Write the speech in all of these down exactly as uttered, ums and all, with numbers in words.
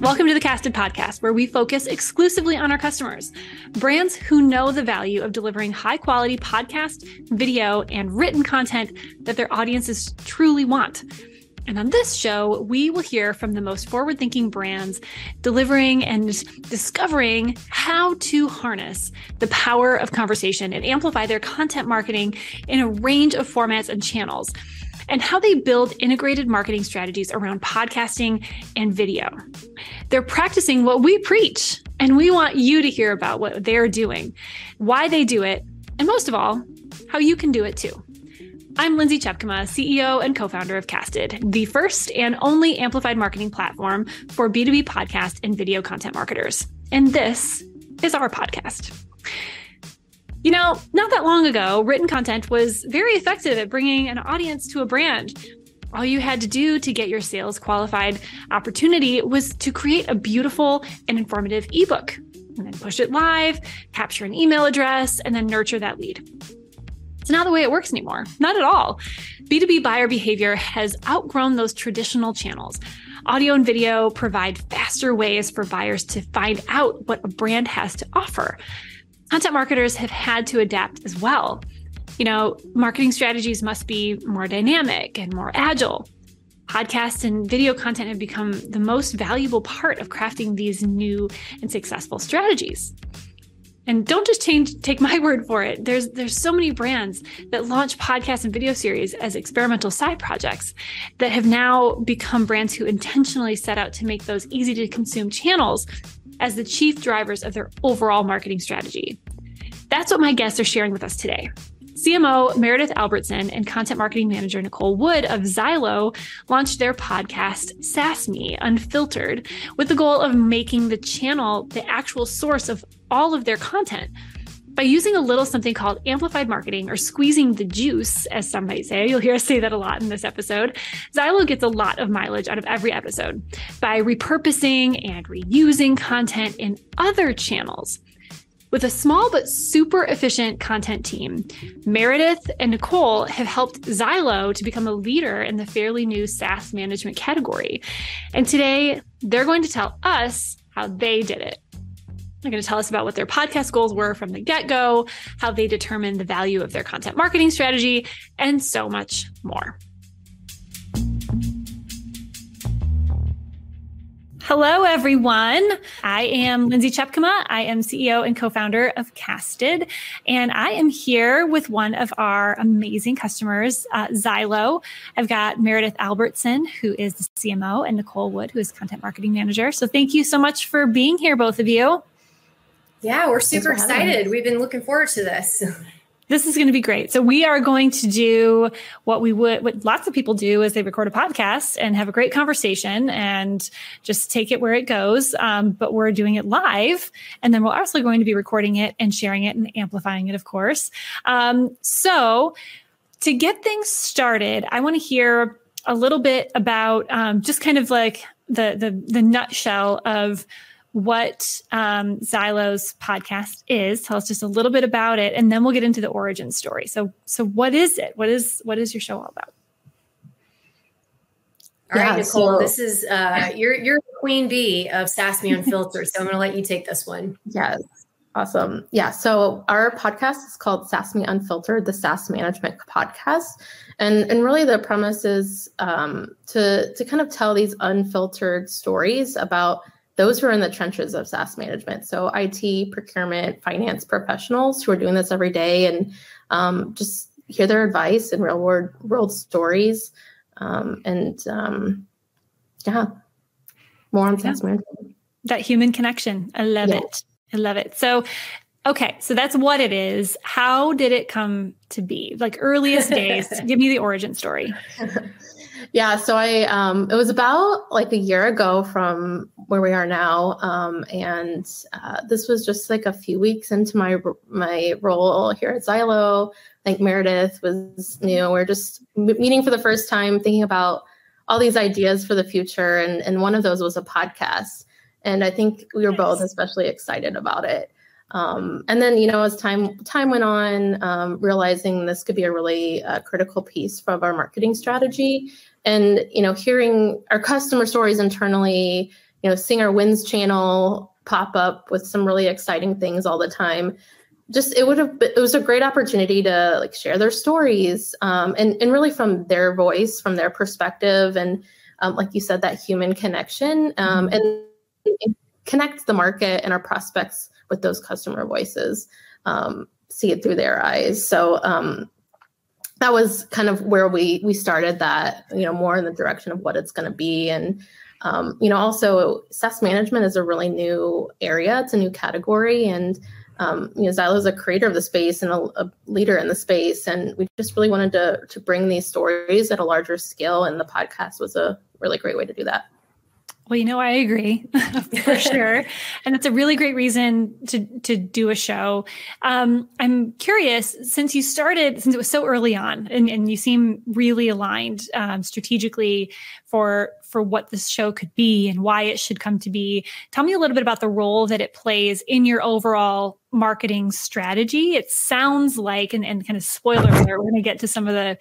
Welcome to the Casted podcast, where we focus exclusively on our customers, brands who know the value of delivering high quality podcast, video, and written content that their audiences truly want. And on this show, we will hear from the most forward-thinking brands delivering and discovering how to harness the power of conversation and amplify their content marketing in a range of formats and channels, and how they build integrated marketing strategies around podcasting and video. They're practicing what we preach, and we want you to hear about what they're doing, why they do it, and most of all, how you can do it too. I'm Lindsey Chepkema, C E O and co-founder of Casted, the first and only amplified marketing platform for B two B podcast and video content marketers. And this is our podcast. You know, not that long ago, written content was very effective at bringing an audience to a brand. All you had to do to get your sales qualified opportunity was to create a beautiful and informative ebook, and then push it live, capture an email address, and then nurture that lead. It's not the way it works anymore. Not at all. B two B buyer behavior has outgrown those traditional channels. Audio and video provide faster ways for buyers to find out what a brand has to offer. Content marketers have had to adapt as well. You know, marketing strategies must be more dynamic and more agile. Podcasts and video content have become the most valuable part of crafting these new and successful strategies. And don't just change, take my word for it. There's there's so many brands that launch podcasts and video series as experimental side projects that have now become brands who intentionally set out to make those easy to consume channels as the chief drivers of their overall marketing strategy. That's what my guests are sharing with us today. C M O Meredith Albertson and content marketing manager Nicole Wood of Zylo launched their podcast, SaaSMe Unfiltered, with the goal of making the channel the actual source of all of their content by using a little something called amplified marketing, or squeezing the juice, as some might say. You'll hear us say that a lot in this episode. Zylo gets a lot of mileage out of every episode by repurposing and reusing content in other channels. With a small but super efficient content team, Meredith and Nicole have helped Zylo to become a leader in the fairly new SaaS management category. And today, they're going to tell us how they did it. They're going to tell us about what their podcast goals were from the get-go, how they determined the value of their content marketing strategy, and so much more. Hello, everyone. I am Lindsey Chepkema. I am C E O and co-founder of Casted, and I am here with one of our amazing customers, uh, Zylo. I've got Meredith Albertson, who is the C M O, and Nicole Wood, who is content marketing manager. So thank you so much for being here, both of you. Yeah, we're super excited. We've been looking forward to this. This is going to be great. So we are going to do what we would, what lots of people do is they record a podcast and have a great conversation and just take it where it goes. Um, but we're doing it live, and then we're also going to be recording it and sharing it and amplifying it, of course. Um, so to get things started, I want to hear a little bit about um, just kind of like the the, the nutshell of what um, Zylo's podcast is. Tell us just a little bit about it, and then we'll get into the origin story. So, so what is it? What is what is your show all about? All yeah, right, Nicole, so, this is uh, you're you're queen bee of SaaSMe Unfiltered, so I'm going to let you take this one. Yes, awesome. Yeah, so our podcast is called SaaSMe Unfiltered, the SaaS Management Podcast, and and really the premise is um, to to kind of tell these unfiltered stories about those who are in the trenches of SaaS management. So I T, procurement, finance professionals who are doing this every day, and um, just hear their advice and real world, world stories. Um, and um, yeah, more on yeah. SaaS management. That human connection. I love yeah. it. I love it. So, okay. So that's what it is. How did it come to be? Like earliest days? Give me the origin story. Yeah, so I um, it was about like a year ago from where we are now, um, and uh, this was just like a few weeks into my my role here at Zylo. I think Meredith was new. We're just meeting for the first time, thinking about all these ideas for the future, and and one of those was a podcast. And I think we were yes. both especially excited about it. Um, and then, you know, as time time went on, um, realizing this could be a really uh, critical piece of our marketing strategy. And, you know, hearing our customer stories internally, you know, seeing our wins channel pop up with some really exciting things all the time. Just, it would have been, it was a great opportunity to like share their stories, um, and, and really from their voice, from their perspective. And um, like you said, that human connection, um, and, and connect the market and our prospects with those customer voices, um, see it through their eyes. So um, that was kind of where we, we started that, you know, more in the direction of what it's going to be. And, um, you know, also SaaS management is a really new area. It's a new category. And, Um, you know, Zylo is a creator of the space and a, a leader in the space, and we just really wanted to to bring these stories at a larger scale. And the podcast was a really great way to do that. Well, you know, I agree for sure, and it's a really great reason to to do a show. Um, I'm curious, since you started, since it was so early on, and, and you seem really aligned um, strategically for. for what this show could be and why it should come to be. Tell me a little bit about the role that it plays in your overall marketing strategy. It sounds like, and, and kind of spoiler alert, we're going to get to some of the,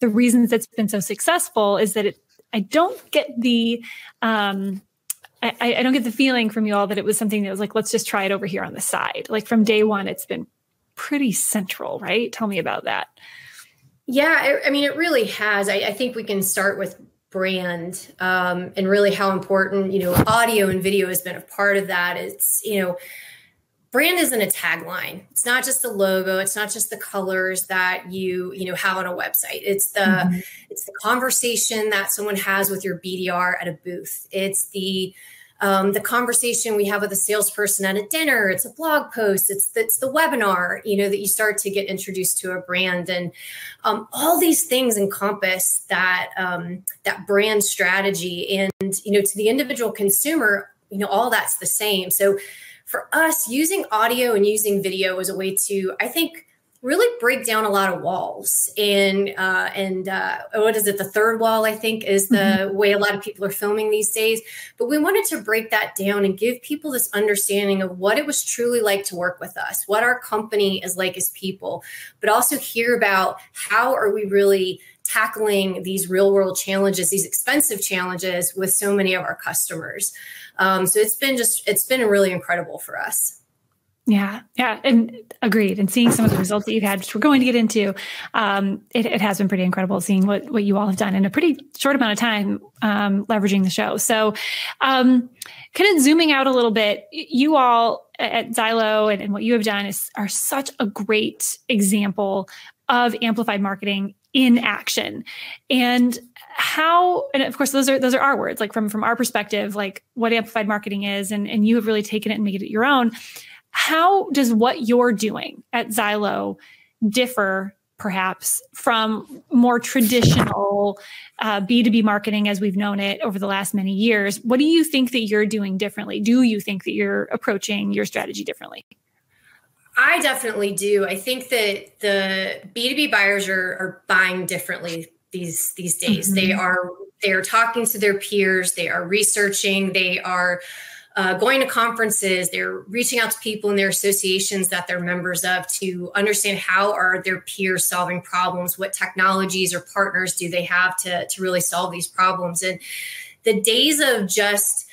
the reasons that's been so successful, is that it, I don't get the, um, I, I don't get the feeling from you all that it was something that was like, let's just try it over here on the side. Like from day one, it's been pretty central, right? Tell me about that. Yeah. I, I mean, it really has. I, I think we can start with brand, um, and really how important, you know, audio and video has been a part of that. It's, you know, brand isn't a tagline. It's not just the logo. It's not just the colors that you, you know, have on a website. It's the, mm-hmm. it's the conversation that someone has with your B D R at a booth. It's the, um, the conversation we have with a salesperson at a dinner. It's a blog post. It's, it's the webinar, you know, that you start to get introduced to a brand, and um, all these things encompass that, um, that brand strategy. And, you know, to the individual consumer, you know, all that's the same. So for us, using audio and using video was a way to, I think, really break down a lot of walls. And, uh, and uh, what is it? The third wall, I think, is the mm-hmm. way a lot of people are filming these days. But we wanted to break that down and give people this understanding of what it was truly like to work with us, what our company is like as people, but also hear about how are we really tackling these real world challenges, these expensive challenges with so many of our customers. Um, so it's been just, it's been really incredible for us. Yeah. Yeah. And agreed. And seeing some of the results that you've had, which we're going to get into, um, it, it has been pretty incredible seeing what, what you all have done in a pretty short amount of time, um, leveraging the show. So, um, kind of zooming out a little bit, you all at Zylo and, and what you have done is are such a great example of amplified marketing in action. And how, and of course, those are, those are our words, like from, from our perspective, like what amplified marketing is, and, and you have really taken it and made it your own. How does what you're doing at Zylo differ, perhaps, from more traditional uh, B two B marketing as we've known it over the last many years? What do you think that you're doing differently? Do you think that you're approaching your strategy differently? I definitely do. I think that the B two B buyers are, are buying differently these these days. Mm-hmm. They are they are talking to their peers. They are researching. They are Uh, going to conferences, they're reaching out to people in their associations that they're members of to understand how are their peers solving problems, what technologies or partners do they have to, to really solve these problems. And the days of just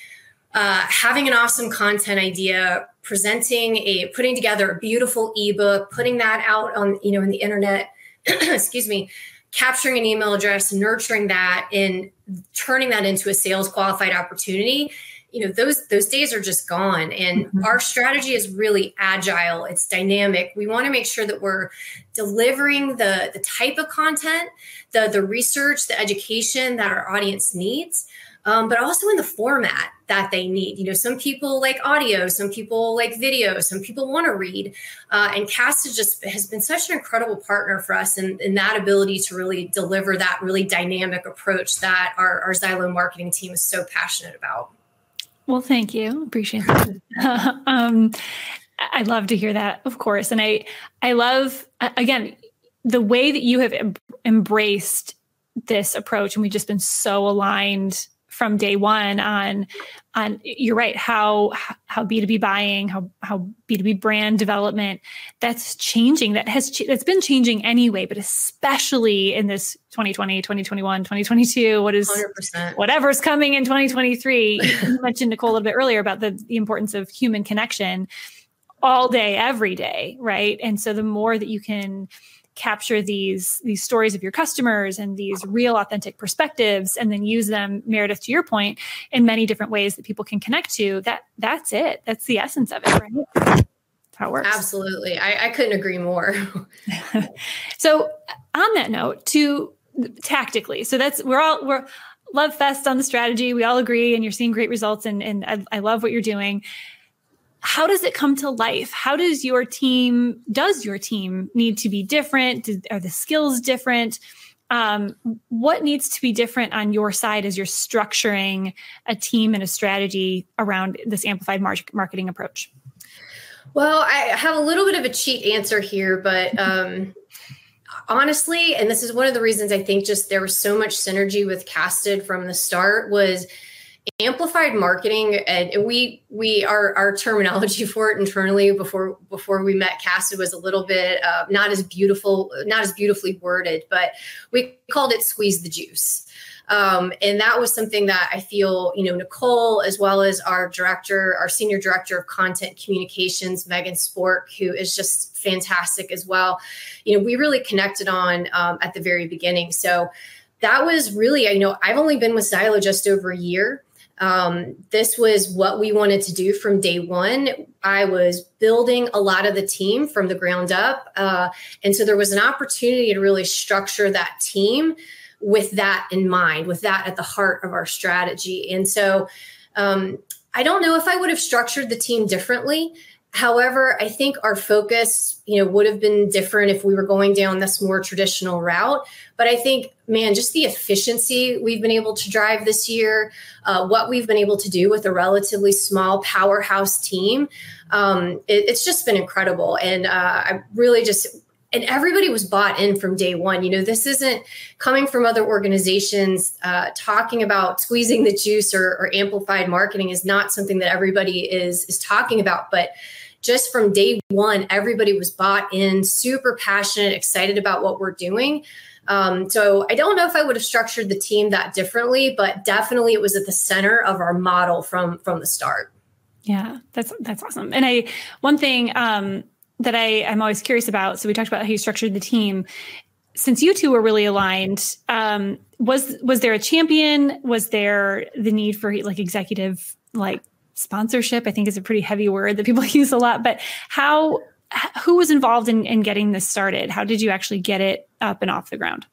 uh, having an awesome content idea, presenting a, putting together a beautiful ebook, putting that out on, you know, in the internet, excuse me, capturing an email address, nurturing that, and turning that into a sales qualified opportunity. You know, those those days are just gone. And mm-hmm. our strategy is really agile. It's dynamic. We want to make sure that we're delivering the, the type of content, the, the research, the education that our audience needs, um, but also in the format that they need. You know, some people like audio, some people like video, some people want to read. Uh, and Casted just has been such an incredible partner for us in, in that ability to really deliver that really dynamic approach that our, our Zylo marketing team is so passionate about. Well, thank you. Appreciate that. um, I love to hear that, of course. And I, I love, again, the way that you have em- embraced this approach. And we've just been so aligned from day one on, on you're right, how, how B two B buying, how, how B two B brand development, that's changing. That has, that's been changing anyway, but especially in this twenty twenty, twenty twenty-one, twenty twenty-two, what is, one hundred percent. Whatever's coming in twenty twenty-three. You mentioned, Nicole, a little bit earlier about the, the importance of human connection all day, every day. Right. And so the more that you can capture these, these stories of your customers and these real authentic perspectives, and then use them, Meredith, to your point, in many different ways that people can connect to, that that's it. That's the essence of it, right? That's how it works. Absolutely. I, I couldn't agree more. So on that note, to tactically, so that's, we're all, we're love fest on the strategy. We all agree, and you're seeing great results, and, and I, I love what you're doing. How does it come to life? How does your team, does your team need to be different? Are the skills different? Um, what needs to be different on your side as you're structuring a team and a strategy around this amplified mar- marketing approach? Well, I have a little bit of a cheat answer here, but um, honestly, and this is one of the reasons I think just there was so much synergy with Casted from the start, was amplified marketing, and we we our our terminology for it internally before before we met Casted was a little bit uh, not as beautiful, not as beautifully worded, but we called it squeeze the juice, um, and that was something that I feel, you know, Nicole, as well as our director, our senior director of content communications, Megan Sport, who is just fantastic as well, you know, we really connected on um, at the very beginning. So that was really, you know, I've only been with Zylo just over a year. Um, this was what we wanted to do from day one. I was building a lot of the team from the ground up. Uh, and so there was an opportunity to really structure that team with that in mind, with that at the heart of our strategy. And so um, I don't know if I would have structured the team differently. However, I think our focus, you know, would have been different if we were going down this more traditional route. But I think, man, just the efficiency we've been able to drive this year, uh, what we've been able to do with a relatively small powerhouse team, um, it, it's just been incredible. And uh, I really just, and everybody was bought in from day one. You know, this isn't coming from other organizations, uh, talking about squeezing the juice or, or amplified marketing is not something that everybody is is talking about, but just from day one, everybody was bought in, super passionate, excited about what we're doing. Um, so I don't know if I would have structured the team that differently, but definitely it was at the center of our model from from the start. Yeah, that's that's awesome. And I one thing um, that I, I'm always curious about, so we talked about how you structured the team. Since you two were really aligned, um, was was there a champion? Was there the need for like executive like sponsorship, I think, is a pretty heavy word that people use a lot, but how, who was involved in, in getting this started? How did you actually get it up and off the ground?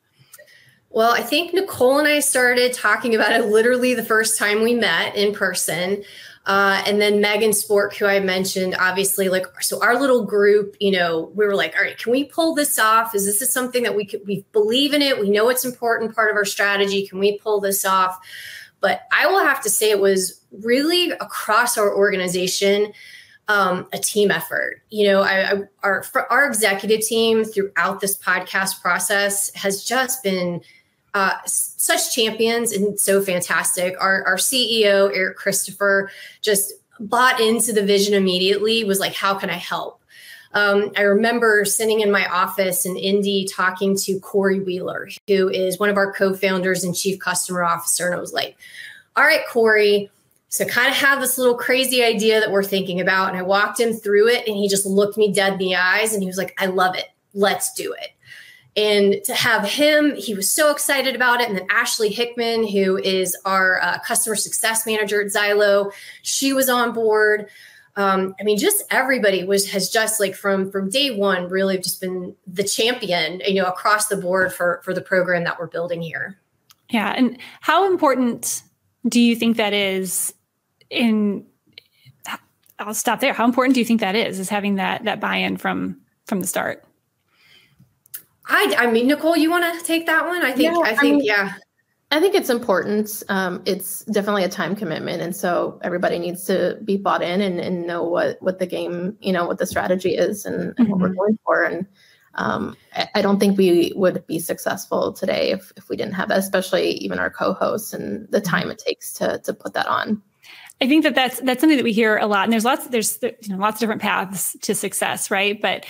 Well, I think Nicole and I started talking about it literally the first time we met in person. Uh, and then Megan Sport, who I mentioned, obviously, like, so our little group, you know, we were like, all right, can we pull this off? Is this is something that we could, we believe in it. We know it's important part of our strategy. Can we pull this off? But I will have to say it was really across our organization, um, a team effort. You know, I, I, our for our executive team throughout this podcast process has just been uh, such champions and so fantastic. Our, our C E O, Eric Christopher, just bought into the vision immediately, was like, how can I help? Um, I remember sitting in my office in Indy talking to Corey Wheeler, who is one of our co-founders and chief customer officer. And I was like, all right, Corey, so kind of have this little crazy idea that we're thinking about. And I walked him through it, and he just looked me dead in the eyes and he was like, I love it. Let's do it. And to have him, he was so excited about it. And then Ashley Hickman, who is our uh, customer success manager at Zylo, she was on board. Um, I mean, just everybody was has just like from from day one really just been the champion, you know, across the board for for the program that we're building here. Yeah. And how important do you think that is in I'll stop there. How important do you think that is, is having that that buy-in from from the start? I, I mean, Nicole, you want to take that one? I think yeah, I think, I mean, yeah. I think it's important. Um, it's definitely a time commitment. And so everybody needs to be bought in and, and know what, what the game, you know, what the strategy is and, and mm-hmm. what we're going for. And um, I, I don't think we would be successful today if, if we didn't have that, especially even our co-hosts and the time it takes to to put that on. I think that that's, that's something that we hear a lot. And there's lots, there's you know, lots of different paths to success, right? But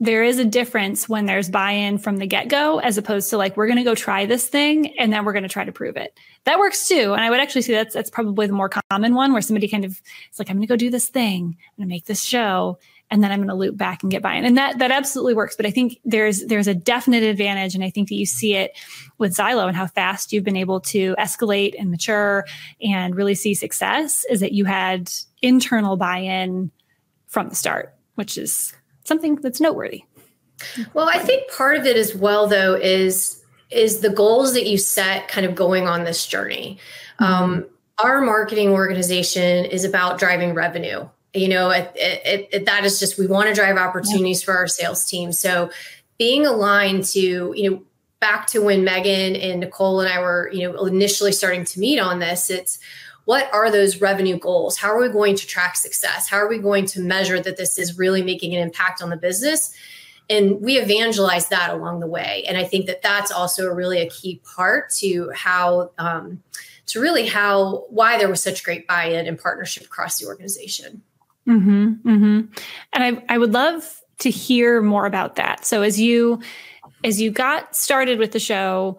there is a difference when there's buy-in from the get-go, as opposed to like, we're going to go try this thing and then we're going to try to prove it. That works too. And I would actually say that's, that's probably the more common one, where somebody kind of, it's like, I'm going to go do this thing, I'm going to make this show, and then I'm going to loop back and get buy-in. And that, that absolutely works. But I think there's, there's a definite advantage. And I think that you see it with Zylo and how fast you've been able to escalate and mature and really see success, is that you had internal buy-in from the start, which is something that's noteworthy. Well, I think part of it as well, though, is, is the goals that you set kind of going on this journey. Mm-hmm. Um, our marketing organization is about driving revenue. You know, it, it, it, that is just, we want to drive opportunities for our sales team. So being aligned to, you know, back to when Megan and Nicole and I were, you know, initially starting to meet on this, it's, what are those revenue goals? How are we going to track success? How are we going to measure that this is really making an impact on the business? And we evangelize that along the way. And I think that that's also really a key part to how, um, to really how, why there was such great buy-in and partnership across the organization. Mm-hmm, mm-hmm. And I, I would love to hear more about that. So as you, as you got started with the show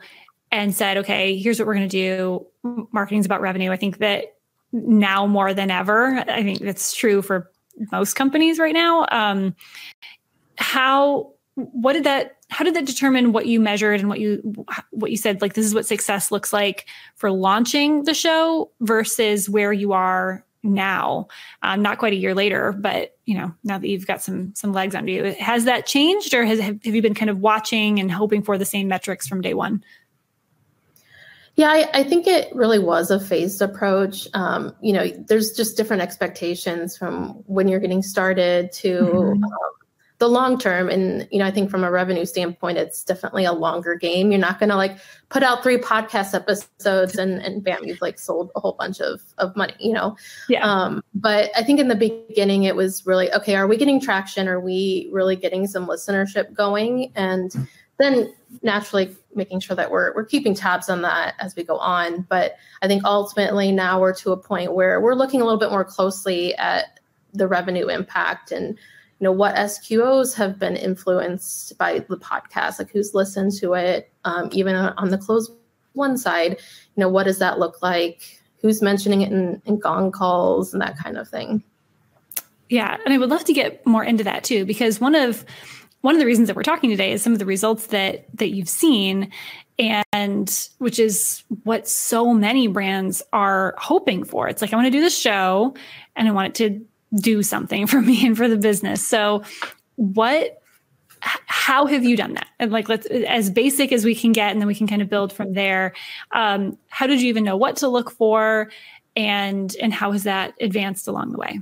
and said, okay, here's what we're going to do. Marketing's about revenue. I think that now more than ever, I think that's true for most companies right now. Um, how, what did that, how did that determine what you measured and what you, what you said, like, this is what success looks like for launching the show versus where you are now, um, not quite a year later, but you know, now that you've got some, some legs under you, has that changed, or has, have you been kind of watching and hoping for the same metrics from day one? Yeah, I, I think it really was a phased approach. Um, you know, there's just different expectations from when you're getting started to mm-hmm. um, the long term. And, you know, I think from a revenue standpoint, it's definitely a longer game. You're not going to like put out three podcast episodes and, and bam, you've like sold a whole bunch of, of money, you know? Yeah. Um, but I think in the beginning, it was really, okay, are we getting traction? Are we really getting some listenership going? And then naturally making sure that we're we're keeping tabs on that as we go on. But I think ultimately now we're to a point where we're looking a little bit more closely at the revenue impact and, you know, what S Q Os have been influenced by the podcast, like who's listened to it, um, even on the closed one side, you know, what does that look like? Who's mentioning it in, in Gong calls and that kind of thing? Yeah. And I would love to get more into that too, because one of, One of the reasons that we're talking today is some of the results that that you've seen, and which is what so many brands are hoping for. It's like, I want to do this show and I want it to do something for me and for the business. So what, how have you done that? And like, let's, as basic as we can get, and then we can kind of build from there. Um, how did you even know what to look for, and and how has that advanced along the way?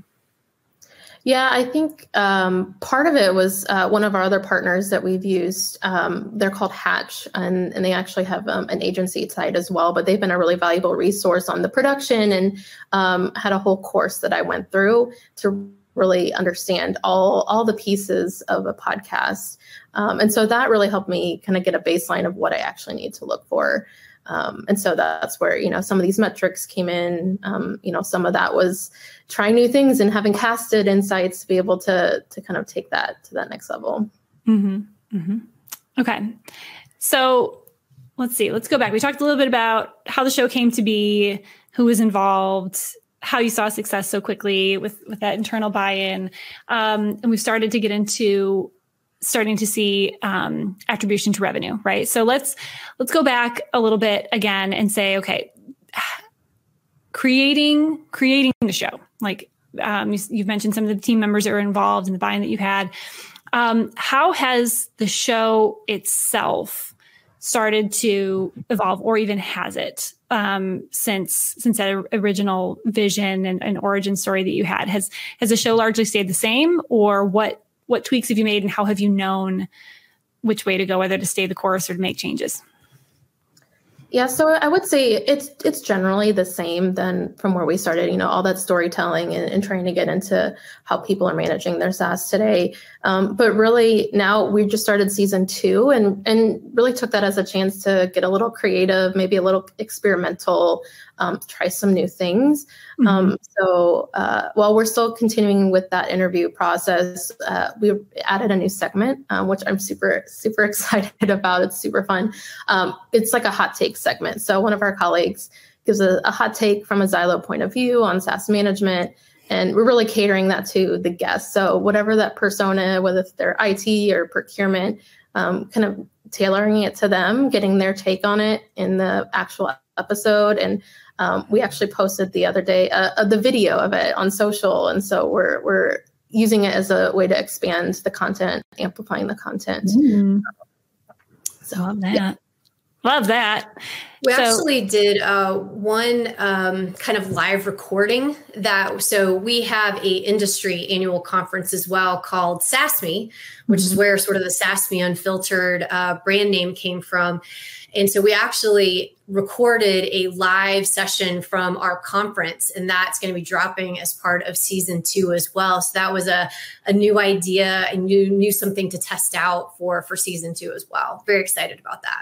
Yeah, I think um, part of it was uh, one of our other partners that we've used. Um, they're called Hatch, and, and they actually have um, an agency side as well, but they've been a really valuable resource on the production, and um, had a whole course that I went through to really understand all, all the pieces of a podcast. Um, and so that really helped me kind of get a baseline of what I actually need to look for. Um, and so that's where, you know, some of these metrics came in. Um, you know, some of that was trying new things and having casted insights to be able to to kind of take that to that next level. Mm-hmm. Mm-hmm. Okay. So let's see, let's go back. We talked a little bit about how the show came to be, who was involved, how you saw success so quickly with, with that internal buy-in. Um, and we started to get into starting to see um, attribution to revenue, right? So let's, let's go back a little bit again and say, okay, creating, creating the show, like um, you, you've mentioned some of the team members that were involved in the buy-in that you had. Um, how has the show itself started to evolve, or even has it um, since, since that original vision and, and origin story that you had? Has, has the show largely stayed the same, or what, What tweaks have you made, and how have you known which way to go, whether to stay the course or to make changes? Yeah, so I would say it's it's generally the same than from where we started, you know, all that storytelling and, and trying to get into how people are managing their SaaS today. Um, but really now we just started season two and, and really took that as a chance to get a little creative, maybe a little experimental, um, try some new things. Mm-hmm. Um, so uh, while we're still continuing with that interview process, uh, we added a new segment, um, which I'm super, super excited about. It's super fun. Um, it's like a hot take segment. So one of our colleagues gives a, a hot take from a Zylo point of view on SaaS management, and we're really catering that to the guests. So whatever that persona, whether they're I T or procurement, um, kind of tailoring it to them, getting their take on it in the actual episode. And um, we actually posted the other day uh, the video of it on social, and so we're we're using it as a way to expand the content, amplifying the content. Mm. So love that. Yeah. Love that. We so, actually did uh, one um, kind of live recording that. So we have a industry annual conference as well called SaaSMe, which mm-hmm. is where sort of the SaaSMe Unfiltered uh, brand name came from. And so we actually recorded a live session from our conference, and that's going to be dropping as part of season two as well. So that was a, a new idea and new, new something to test out for, for season two as well. Very excited about that.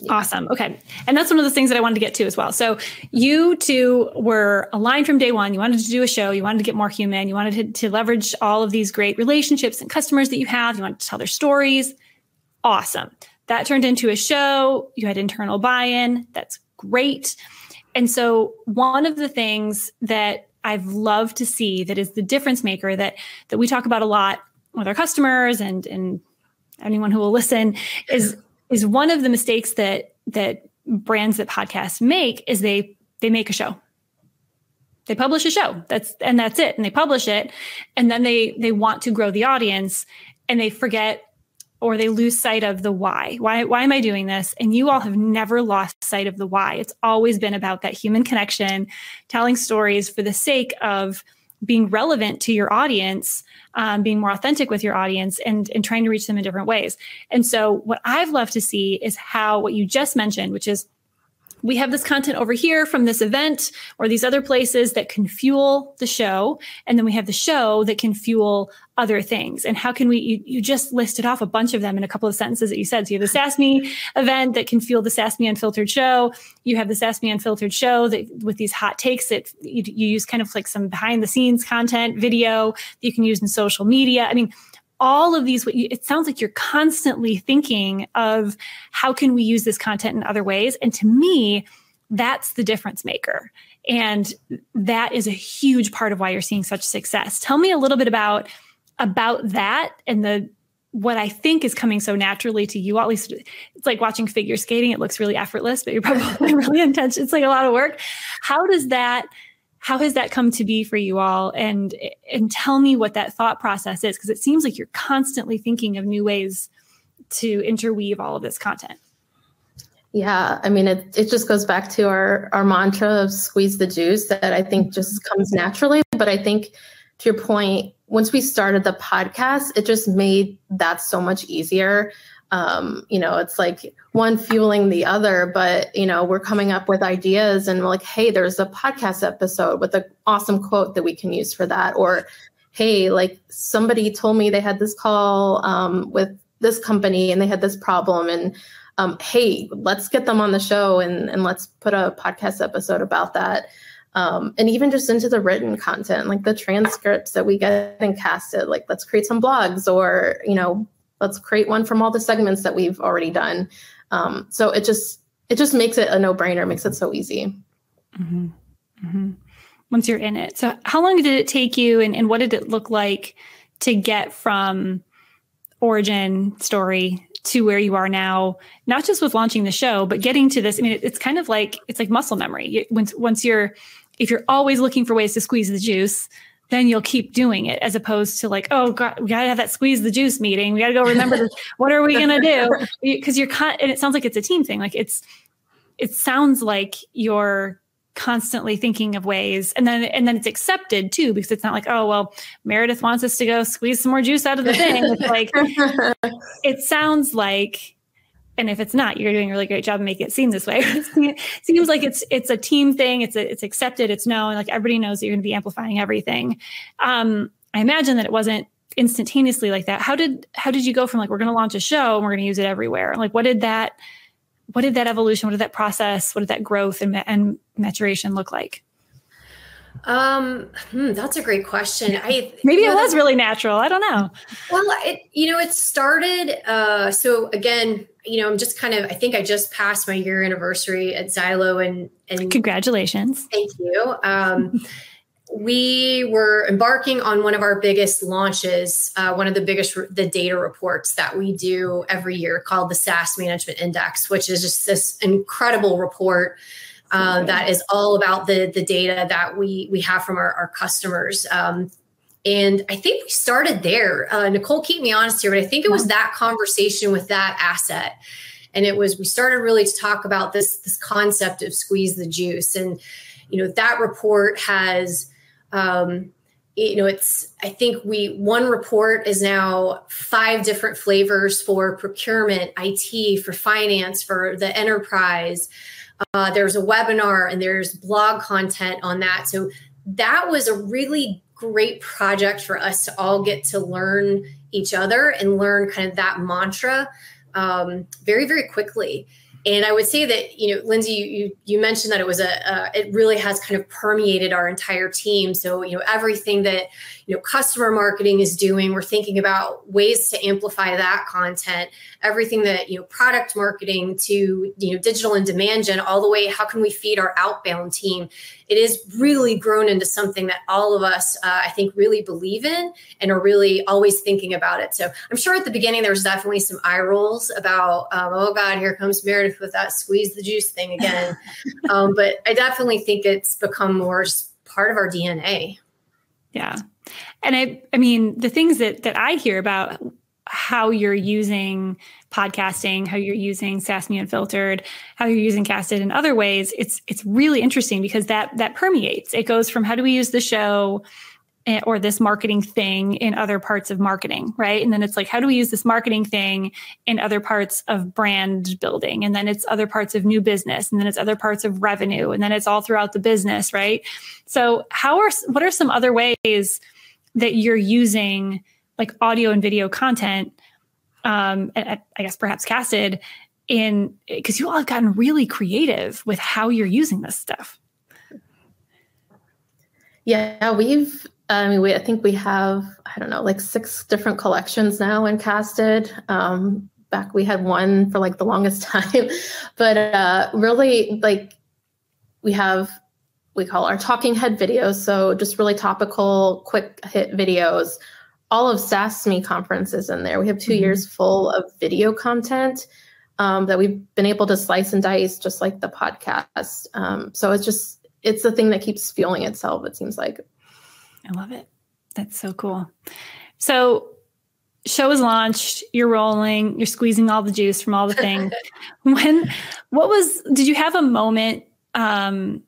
Yeah. Awesome. Okay. And that's one of the things that I wanted to get to as well. So you two were aligned from day one. You wanted to do a show. You wanted to get more human. You wanted to, to leverage all of these great relationships and customers that you have. You wanted to tell their stories. Awesome. That turned into a show. You had internal buy-in. That's great. And so one of the things that I've loved to see that is the difference maker that, that we talk about a lot with our customers and, and anyone who will listen is is one of the mistakes that that brands that podcasts make is they they make a show. They publish a show. That's and that's it. And they publish it. And then they they want to grow the audience, and they forget or they lose sight of the why. Why why am I doing this? And you all have never lost sight of the why. It's always been about that human connection, telling stories for the sake of being relevant to your audience, um, being more authentic with your audience, and, and trying to reach them in different ways. And so what I've loved to see is how what you just mentioned, which is we have this content over here from this event or these other places that can fuel the show. And then we have the show that can fuel other things. And how can we, you, you just listed off a bunch of them in a couple of sentences that you said. So you have the SaaSMe event that can fuel the SaaSMe Unfiltered show. You have the SaaSMe Unfiltered show that with these hot takes that you, you use kind of like some behind the scenes content, video that you can use in social media. I mean, all of these, it sounds like you're constantly thinking of how can we use this content in other ways. And to me, that's the difference maker. And that is a huge part of why you're seeing such success. Tell me a little bit about, about that and the what I think is coming so naturally to you. At least it's like watching figure skating. It looks really effortless, but you're probably really intense. It's like a lot of work. How does that How has that come to be for you all? And and tell me what that thought process is, because it seems like you're constantly thinking of new ways to interweave all of this content. Yeah, I mean, it it just goes back to our, our mantra of squeeze the juice that I think just comes naturally. But I think to your point, once we started the podcast, it just made that so much easier. Um, you know, it's like one fueling the other, but, you know, we're coming up with ideas and we're like, hey, there's a podcast episode with an awesome quote that we can use for that. Or, hey, like somebody told me they had this call um, with this company and they had this problem. And, um, hey, let's get them on the show and, and let's put a podcast episode about that. Um, and even just into the written content, like the transcripts that we get in Casted, like let's create some blogs or, you know, let's create one from all the segments that we've already done. Um, so it just it just makes it a no-brainer, makes it so easy. Mm-hmm. Mm-hmm. Once you're in it. So how long did it take you and, and what did it look like to get from origin story to where you are now, not just with launching the show, but getting to this? I mean, it, it's kind of like, it's like muscle memory. You, once, once you're, if you're always looking for ways to squeeze the juice, then you'll keep doing it as opposed to like, oh God, we got to have that squeeze the juice meeting. We got to go remember this. What are we going to do? Cause you're con- and it sounds like it's a team thing. Like it's, it sounds like you're constantly thinking of ways and then, and then it's accepted too, because it's not like, oh, well, Meredith wants us to go squeeze some more juice out of the thing. It's like, it sounds like And if it's not, you're doing a really great job and make it seem this way. It seems like it's it's a team thing. It's a, it's accepted. It's known. Like everybody knows that you're going to be amplifying everything. Um, I imagine that it wasn't instantaneously like that. How did how did you go from like we're going to launch a show and we're going to use it everywhere? Like what did that what did that evolution? What did that process? What did that growth and and maturation look like? Um, hmm, that's a great question. I Maybe well, it was really natural. I don't know. Well, it, you know, it started, uh, so again, you know, I'm just kind of, I think I just passed my year anniversary at Zylo and, and congratulations. Thank you. Um, we were embarking on one of our biggest launches, uh, one of the biggest, the data reports that we do every year called the SaaS Management Index, which is just this incredible report. Uh, that is all about the the data that we we have from our, our customers. Um, and I think we started there. Uh, Nicole, keep me honest here, but I think it was that conversation with that asset. And it was, we started really to talk about this, this concept of squeeze the juice. And, you know, that report has, um, you know, it's, I think we, one report is now five different flavors for procurement, I T, for finance, for the enterprise. Uh, there's a webinar and there's blog content on that. So that was a really great project for us to all get to learn each other and learn kind of that mantra um, very, very quickly. And I would say that, you know, Lindsey, you, you, you mentioned that it was a, uh, it really has kind of permeated our entire team. So, you know, everything that, you know, customer marketing is doing, we're thinking about ways to amplify that content, everything that, you know, product marketing to, you know, digital and demand gen, all the way, how can we feed our outbound team? It is really grown into something that all of us, uh, I think, really believe in and are really always thinking about it. So I'm sure at the beginning, there was definitely some eye rolls about, um, oh, God, here comes Meredith with that squeeze the juice thing again. um, but I definitely think it's become more part of our D N A. Yeah. And I, I mean, the things that, that I hear about how you're using podcasting, how you're using SaaSMe Unfiltered, how you're using Casted in other ways, it's, it's really interesting because that, that permeates. It goes from how do we use the show or this marketing thing in other parts of marketing, right? And then it's like, how do we use this marketing thing in other parts of brand building? And then it's other parts of new business, and then it's other parts of revenue, and then it's all throughout the business, right? So how are, what are some other ways that you're using like audio and video content, um, I guess perhaps Casted in, because you all have gotten really creative with how you're using this stuff. Yeah, we've, I mean, we, I think we have, I don't know, like six different collections now in Casted. Um, back, we had one for like the longest time, but uh, really like we have, we call our talking head videos. So just really topical, quick hit videos. All of SaaSMe conferences in there. We have two mm-hmm. years full of video content um, that we've been able to slice and dice just like the podcast. Um, so it's just, it's the thing that keeps fueling itself, it seems like. I love it. That's so cool. So show is launched, you're rolling, you're squeezing all the juice from all the things. When, what was, did you have a moment um,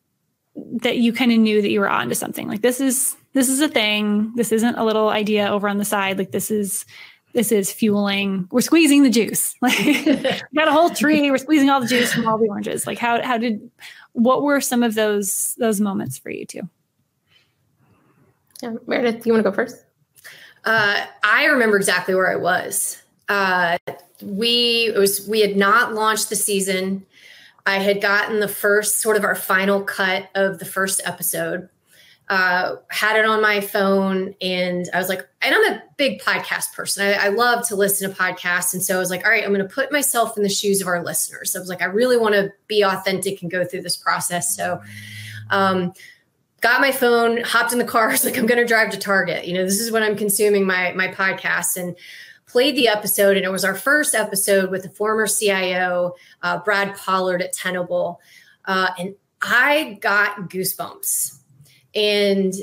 that you kind of knew that you were onto something? Like this is, this is a thing. This isn't a little idea over on the side. Like this is, this is fueling, we're squeezing the juice. Like got a whole tree, we're squeezing all the juice from all the oranges. Like how, how did, what were some of those, those moments for you too? Yeah. Meredith, you want to go first? Uh, I remember exactly where I was. Uh, we it was we had not launched the season. I had gotten the first sort of our final cut of the first episode. Uh, had it on my phone, and I was like, and I'm a big podcast person. I, I love to listen to podcasts, and so I was like, all right, I'm going to put myself in the shoes of our listeners. So I was like, I really want to be authentic and go through this process. So. Um, Got my phone, hopped in the car. I was like, I'm going to drive to Target. You know, this is when I'm consuming my my podcast, and played the episode. And it was our first episode with the former C I O, uh, Brad Pollard at Tenable. Uh, and I got goosebumps. And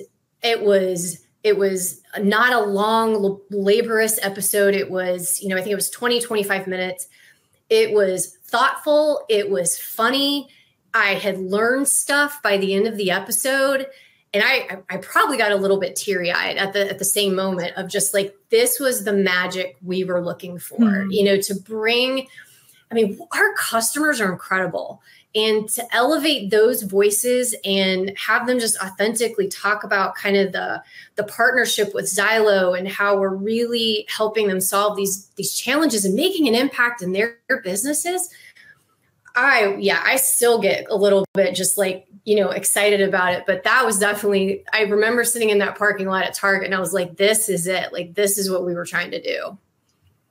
it was it was not a long, laborious episode. It was, you know, I think it was twenty, twenty-five minutes. It was thoughtful. It was funny. I had learned stuff by the end of the episode, and I, I probably got a little bit teary-eyed at the at the same moment of just like, this was the magic we were looking for, mm-hmm. you know, to bring I mean, our customers are incredible. And to elevate those voices and have them just authentically talk about kind of the, the partnership with Zylo and how we're really helping them solve these, these challenges and making an impact in their, their businesses. I, yeah, I still get a little bit just like, you know, excited about it. But that was definitely, I remember sitting in that parking lot at Target and I was like, this is it. Like, this is what we were trying to do.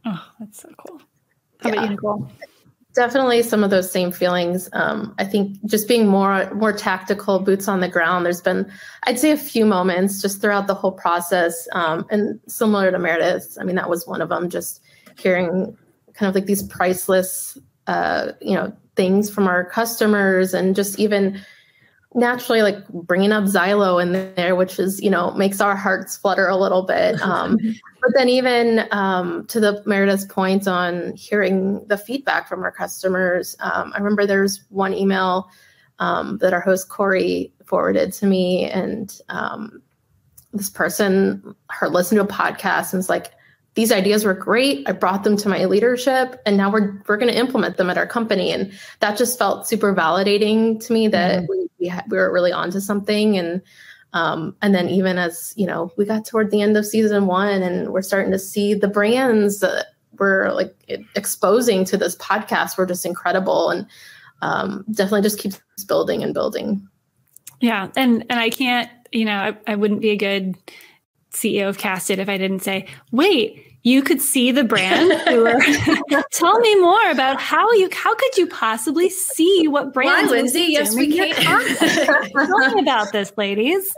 Oh, that's so cool. How yeah. about you, Nicole? Definitely some of those same feelings. Um, I think just being more more tactical, boots on the ground. There's been, I'd say, a few moments just throughout the whole process. Um, and similar to Meredith, I mean, that was one of them, just hearing kind of like these priceless, uh, you know, things from our customers, and just even naturally like bringing up Zylo in there, which is, you know, makes our hearts flutter a little bit. Um, But then even um, to the Meredith's point on hearing the feedback from our customers, um, I remember there's one email um, that our host Corey forwarded to me, and um, this person heard listened to a podcast and was like, "These ideas were great. I brought them to my leadership, and now we're we're going to implement them at our company." And that just felt super validating to me that mm-hmm. we we, ha- we were really onto something. And Um, and then even as, you know, we got toward the end of season one and we're starting to see the brands that we're like exposing to this podcast were just incredible, and um, definitely just keeps building and building. Yeah. And, and I can't, you know, I, I wouldn't be a good C E O of Casted if I didn't say, wait, you could see the brand. Tell me more about how you, how could you possibly see what brand? Why, Lindsey? Yes, we can. Tell me about this, ladies.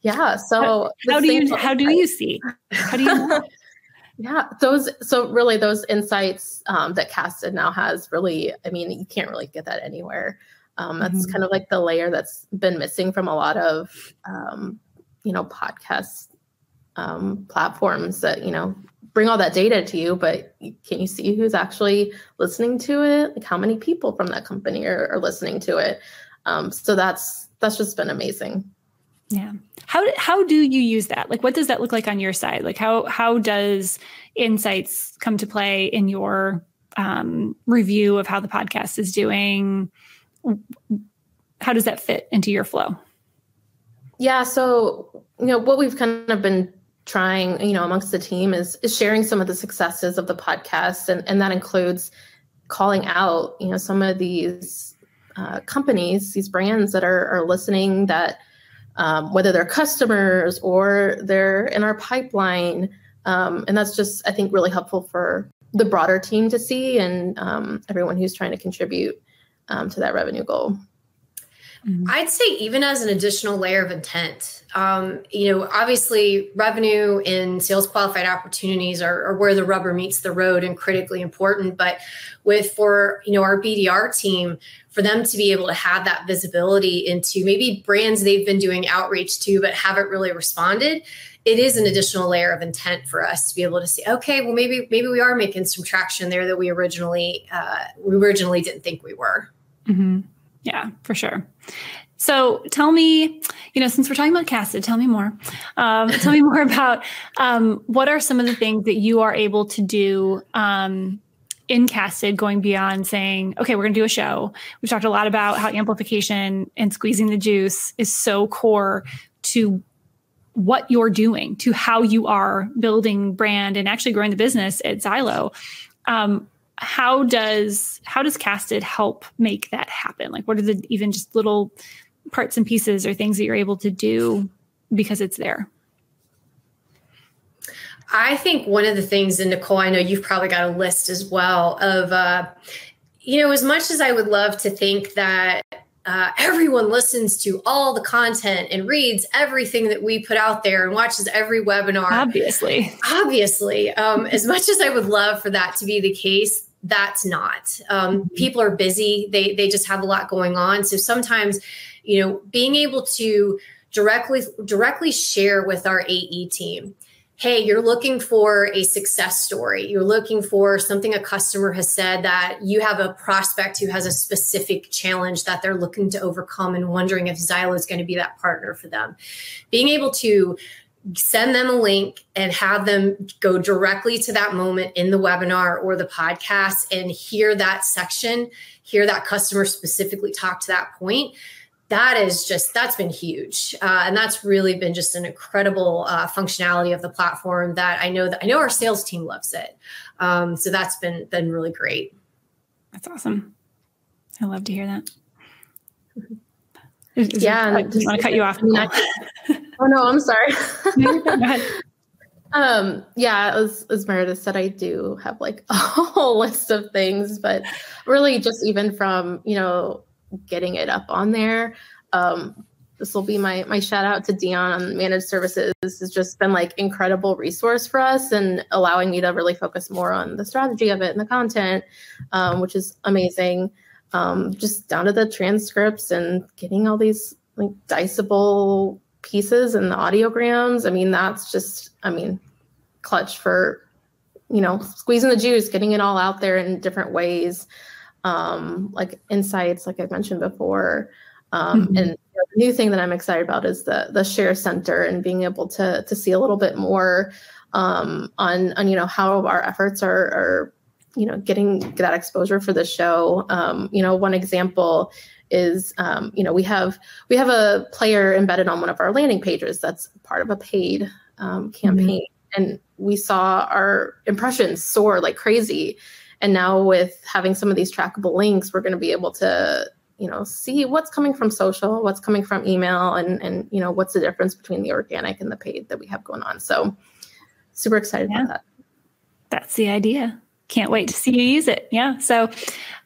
Yeah. So how, how do you, how do you see? How do you? Yeah. Those, so really those insights um, that Casted now has really, I mean, you can't really get that anywhere. Um, that's mm-hmm. kind of like the layer that's been missing from a lot of, um, you know, podcasts. Um, platforms that, you know, bring all that data to you, but can you see who's actually listening to it? Like how many people from that company are, are listening to it? Um, so that's, that's just been amazing. Yeah. How, how do you use that? Like, what does that look like on your side? Like how, how does insights come to play in your um, review of how the podcast is doing? How does that fit into your flow? Yeah. So, you know, what we've kind of been trying, you know, amongst the team is, is sharing some of the successes of the podcast. And, and that includes calling out, you know, some of these uh, companies, these brands that are, are listening that um, whether they're customers or they're in our pipeline. Um, and that's just, I think, really helpful for the broader team to see and um, everyone who's trying to contribute um, to that revenue goal. I'd say even as an additional layer of intent, um, you know, obviously revenue and sales qualified opportunities are, are where the rubber meets the road and critically important. But with for, you know, our B D R team, for them to be able to have that visibility into maybe brands they've been doing outreach to, but haven't really responded, it is an additional layer of intent for us to be able to say, okay, well, maybe maybe we are making some traction there that we originally uh, we originally didn't think we were. Mm-hmm. Yeah, for sure. So tell me, you know, since we're talking about Casted, tell me more. Um, tell me more about um, what are some of the things that you are able to do um, in Casted, going beyond saying, okay, we're going to do a show. We've talked a lot about how amplification and squeezing the juice is so core to what you're doing, to how you are building brand and actually growing the business at Zylo. Um, How does how does Casted help make that happen? Like, what are the even just little parts and pieces or things that you're able to do because it's there? I think one of the things, and Nicole, I know you've probably got a list as well of, uh, you know, as much as I would love to think that uh, everyone listens to all the content and reads everything that we put out there and watches every webinar. Obviously, obviously, um, as much as I would love for that to be the case, that's not. Um, people are busy. They they just have a lot going on. So sometimes, you know, being able to directly directly share with our A E team, hey, you're looking for a success story. You're looking for something a customer has said, that you have a prospect who has a specific challenge that they're looking to overcome and wondering if Zylo is going to be that partner for them. Being able to send them a link and have them go directly to that moment in the webinar or the podcast and hear that section, hear that customer specifically talk to that point. That is just, that's been huge. Uh, and that's really been just an incredible uh, functionality of the platform that I know that I know our sales team loves it. Um, so that's been, been really great. That's awesome. I love to hear that. Mm-hmm. Is, is yeah. I just want to cut you off. Not, oh, no, I'm sorry. No, go ahead. Um, yeah, as, as Meredith said, I do have like a whole list of things, but really just even from, you know, getting it up on there. Um, this will be my my shout out to Dion on Managed Services. This has just been like incredible resource for us and allowing me to really focus more on the strategy of it and the content, um, which is amazing. Um, just down to the transcripts and getting all these like diceable pieces and the audiograms. I mean, that's just, I mean, clutch for, you know, squeezing the juice, getting it all out there in different ways. Um, like insights, like I mentioned before. Um, mm-hmm. And you know, the new thing that I'm excited about is the the share center and being able to to see a little bit more um, on, on, you know, how our efforts are, are you know, getting that exposure for the show. Um, you know, one example is, um, you know, we have, we have a player embedded on one of our landing pages. That's part of a paid um, campaign. Mm-hmm. And we saw our impressions soar like crazy. And now with having some of these trackable links, we're going to be able to, you know, see what's coming from social, what's coming from email, and, and, you know, what's the difference between the organic and the paid that we have going on. So super excited yeah. about that. That's the idea. Can't wait to see you use it. Yeah. So,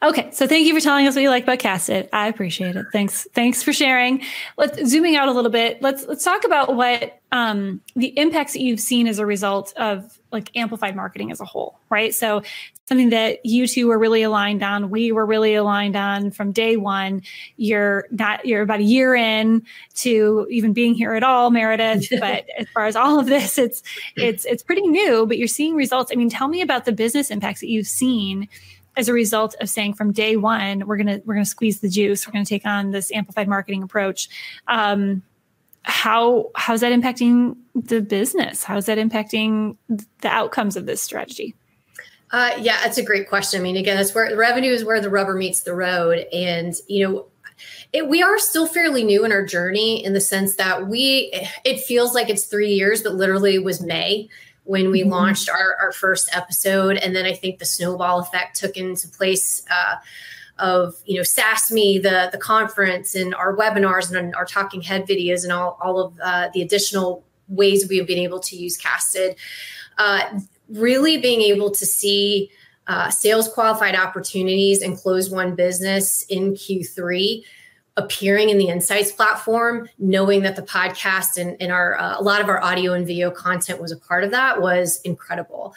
okay. So thank you for telling us what you like about Casted. I appreciate it. Thanks. Thanks for sharing. Let's zooming out a little bit. Let's, let's talk about what um, the impacts that you've seen as a result of like amplified marketing as a whole, right? So something that you two were really aligned on. We were really aligned on from day one. You're not, you're about a year in to even being here at all, Meredith, but as far as all of this, it's, it's, it's pretty new, but you're seeing results. I mean, tell me about the business impacts that you've seen as a result of saying from day one, we're going to, we're going to squeeze the juice. We're going to take on this amplified marketing approach. Um, how, how's that impacting the business? How's that impacting the outcomes of this strategy? Uh, yeah, that's a great question. I mean, again, that's where revenue is where the rubber meets the road. And, you know, it, we are still fairly new in our journey in the sense that we, it feels like it's three years, but literally it was May when we mm-hmm. launched our, our first episode. And then I think the snowball effect took into place, uh, of, you know, SaaSMe, the, the conference and our webinars and our talking head videos and all, all of uh, the additional ways we have been able to use Casted. Uh, really being able to see uh, sales qualified opportunities and close one business in Q three appearing in the Insights platform, knowing that the podcast and, and our uh, a lot of our audio and video content was a part of that was incredible.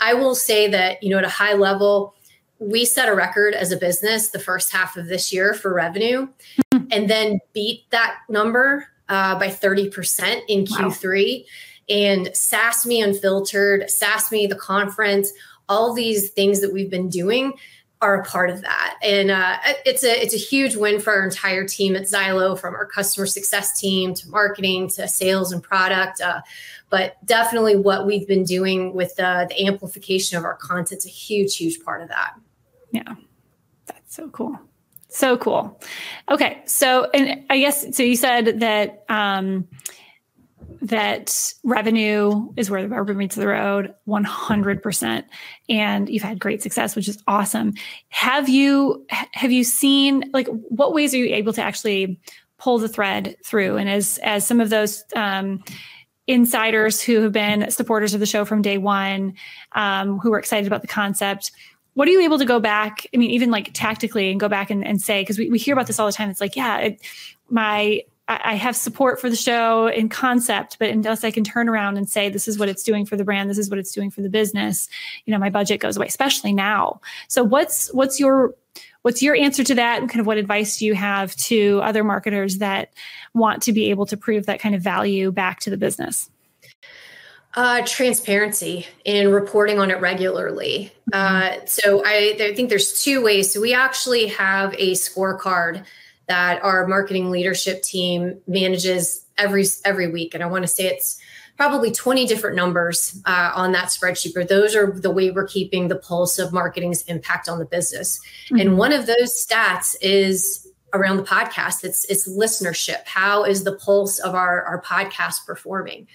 I will say that, you know, at a high level, we set a record as a business the first half of this year for revenue mm-hmm. and then beat that number uh, by thirty percent in Q three. Wow. And SaaSMe Unfiltered, SaaSMe, the conference, all these things that we've been doing are a part of that. And uh, it's a it's a huge win for our entire team at Zylo, from our customer success team to marketing to sales and product. Uh, but definitely what we've been doing with uh, the amplification of our content is a huge, huge part of that. Yeah, that's so cool. So cool. Okay. So, and I guess, so you said that... Um, that revenue is where the rubber meets the road, one hundred percent. And you've had great success, which is awesome. Have you, have you seen, like, what ways are you able to actually pull the thread through? And as, as some of those um, insiders who have been supporters of the show from day one, um, who were excited about the concept, what are you able to go back? I mean, even like tactically, and go back and, and say, cause we, we hear about this all the time. It's like, yeah, it, my, I have support for the show in concept, but unless I can turn around and say, this is what it's doing for the brand, this is what it's doing for the business, you know, my budget goes away, especially now. So what's, what's your, what's your answer to that? And kind of what advice do you have to other marketers that want to be able to prove that kind of value back to the business? Uh, transparency and reporting on it regularly. Mm-hmm. Uh, so I, I think there's two ways. So we actually have a scorecard that our marketing leadership team manages every every week. And I want to say it's probably twenty different numbers uh, on that spreadsheet, but those are the way we're keeping the pulse of marketing's impact on the business. Mm-hmm. And one of those stats is around the podcast. It's it's listenership. How is the pulse of our, our podcast performing?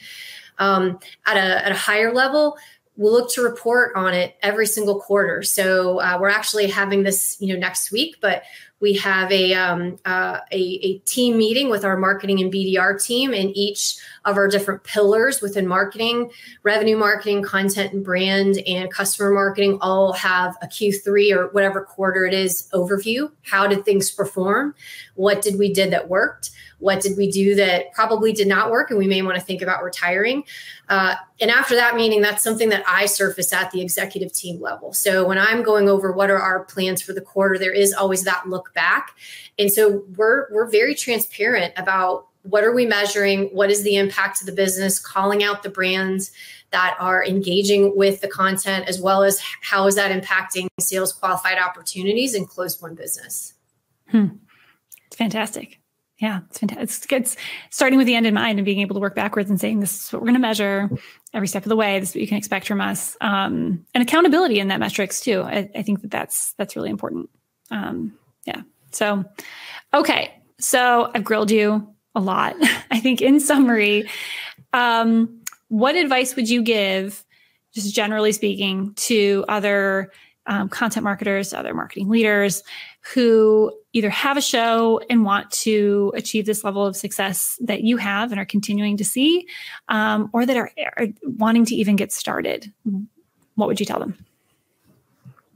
Um, at a at a higher level, we'll look to report on it every single quarter. So uh, we're actually having this, you know, next week, but we have a, um, uh, a a team meeting with our marketing and B D R team, and each of our different pillars within marketing, revenue marketing, content and brand, and customer marketing all have a Q three or whatever quarter it is overview. How did things perform? What did we did that worked? What did we do that probably did not work? And we may want to think about retiring. Uh, and after that meeting, that's something that I surface at the executive team level. So when I'm going over what are our plans for the quarter, there is always that look back. And so we're we're very transparent about what are we measuring? What is the impact to the business? Calling out the brands that are engaging with the content, as well as how is that impacting sales qualified opportunities and closed won business? Hmm. It's fantastic. Yeah, it's fantastic. It's, it's starting with the end in mind and being able to work backwards and saying, this is what we're going to measure every step of the way. This is what you can expect from us. Um, and accountability in that metrics too. I, I think that that's, that's really important. Um, yeah. So, okay. So I've grilled you a lot. I think in summary, um, what advice would you give, just generally speaking, to other um, content marketers, other marketing leaders who either have a show and want to achieve this level of success that you have and are continuing to see, um, or that are, are wanting to even get started? What would you tell them?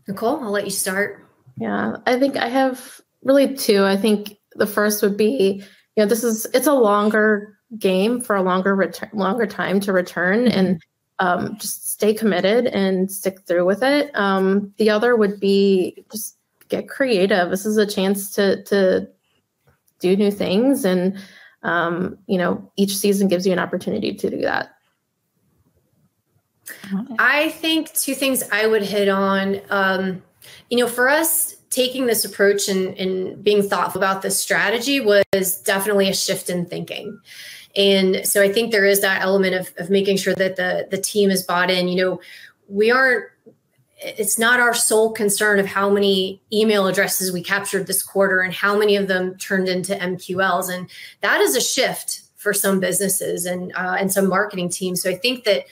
Nicole, I'll let you start. Yeah, I think I have really two. I think the first would be, you know, this is, it's a longer game for a longer return, longer time to return, and um, just stay committed and stick through with it. Um, the other would be just get creative. This is a chance to to do new things, and um, you know, each season gives you an opportunity to do that. I think two things I would hit on. Um, you know, for us, taking this approach and, and being thoughtful about this strategy was definitely a shift in thinking. And so I think there is that element of, of making sure that the, the team is bought in. You know, we aren't, it's not our sole concern of how many email addresses we captured this quarter and how many of them turned into M Q Ls. And that is a shift for some businesses and, uh, and some marketing teams. So I think that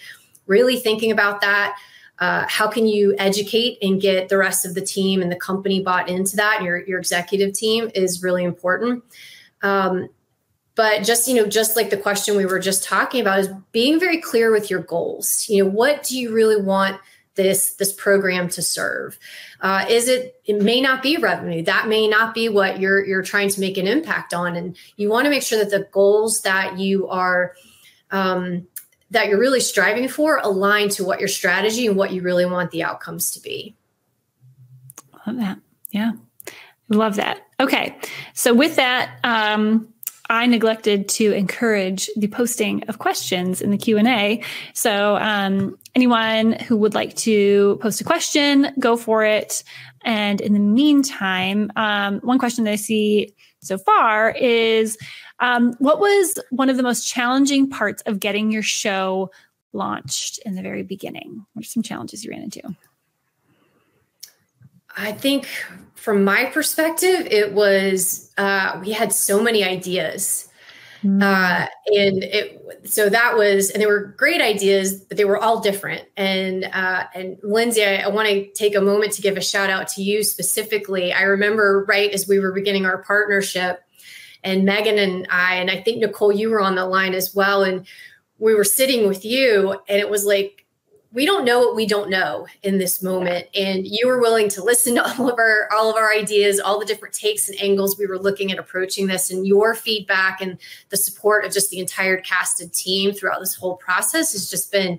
really thinking about that, Uh, how can you educate and get the rest of the team and the company bought into that? Your your executive team is really important. Um, but just, you know, just like the question we were just talking about, is being very clear with your goals. You know, what do you really want this this program to serve? Uh, is it, it may not be revenue. That may not be what you're you're trying to make an impact on. And you want to make sure that the goals that you are um that you're really striving for align to what your strategy and what you really want the outcomes to be. Love that. Yeah. Love that. Okay. So with that, um, I neglected to encourage the posting of questions in the Q and A. So um, anyone who would like to post a question, go for it. And in the meantime, um, one question that I see so far is, um, what was one of the most challenging parts of getting your show launched in the very beginning? What are some challenges you ran into? I think from my perspective, it was, uh, we had so many ideas. Mm. Uh, and it, so that was, and they were great ideas, but they were all different. And, uh, and Lindsey, I, I want to take a moment to give a shout out to you specifically. I remember right as we were beginning our partnership, and Megan and I, and I think Nicole, you were on the line as well. And we were sitting with you, and it was like, we don't know what we don't know in this moment. And you were willing to listen to all of our, all of our ideas, all the different takes and angles we were looking at approaching this, and your feedback and the support of just the entire Casted team throughout this whole process has just been,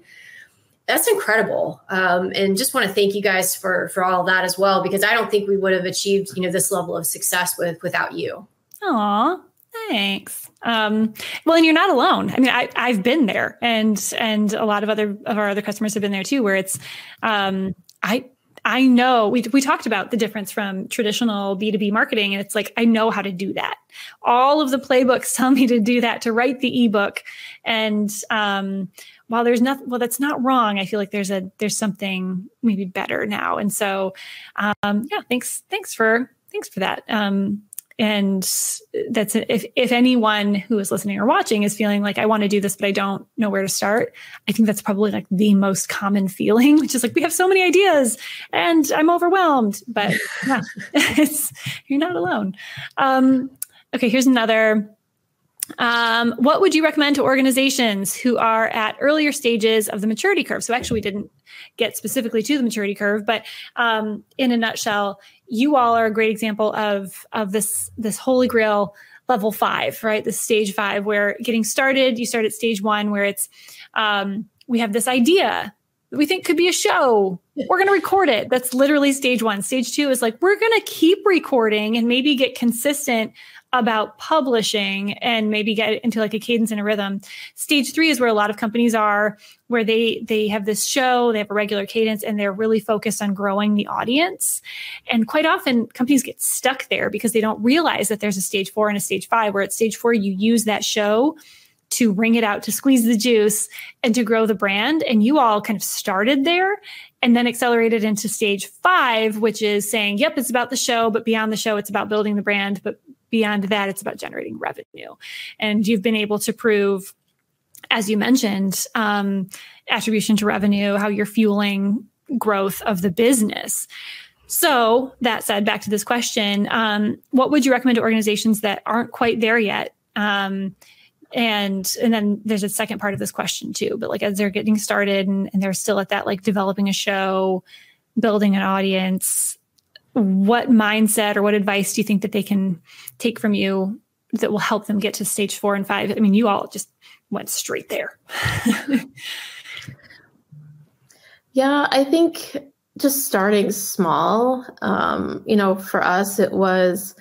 that's incredible. Um, and just want to thank you guys for, for all that as well, because I don't think we would have achieved, you know, this level of success with, without you. Aw, thanks. Um, well, and you're not alone. I mean, I, I've been there, and and a lot of other of our other customers have been there too, where it's, um, I I know we we talked about the difference from traditional B two B marketing, and it's like, I know how to do that. All of the playbooks tell me to do that, to write the ebook. And um, while there's nothing, well, that's not wrong. I feel like there's a there's something maybe better now. And so, um, yeah, thanks thanks for thanks for that. Um, and that's if if anyone who is listening or watching is feeling like, I want to do this, but I don't know where to start, I think that's probably like the most common feeling, which is like, we have so many ideas and I'm overwhelmed. But yeah, it's, you're not alone. Um, okay, here's another. Um, what would you recommend to organizations who are at earlier stages of the maturity curve? So actually, we didn't get specifically to the maturity curve, but um, in a nutshell, you all are a great example of of this this holy grail level five, right? This stage five, where getting started, you start at stage one, where it's um, we have this idea that we think could be a show. We're going to record it. That's literally stage one. Stage two is like, we're going to keep recording and maybe get consistent about publishing and maybe get into like a cadence and a rhythm. Stage three is where a lot of companies are, where they they have this show, they have a regular cadence, and they're really focused on growing the audience. And quite often companies get stuck there because they don't realize that there's a stage four and a stage five, where at stage four, you use that show to wring it out, to squeeze the juice, and to grow the brand. And you all kind of started there and then accelerated into stage five, which is saying, yep, it's about the show, but beyond the show, it's about building the brand. But beyond that, it's about generating revenue. And you've been able to prove, as you mentioned, um, attribution to revenue, how you're fueling growth of the business. So that said, back to this question, um, what would you recommend to organizations that aren't quite there yet? Um, and and then there's a second part of this question too, but like, as they're getting started and, and they're still at that, like, developing a show, building an audience, what mindset or what advice do you think that they can take from you that will help them get to stage four and five? I mean, you all just went straight there. Yeah, I think just starting small, um, you know, for us, it was,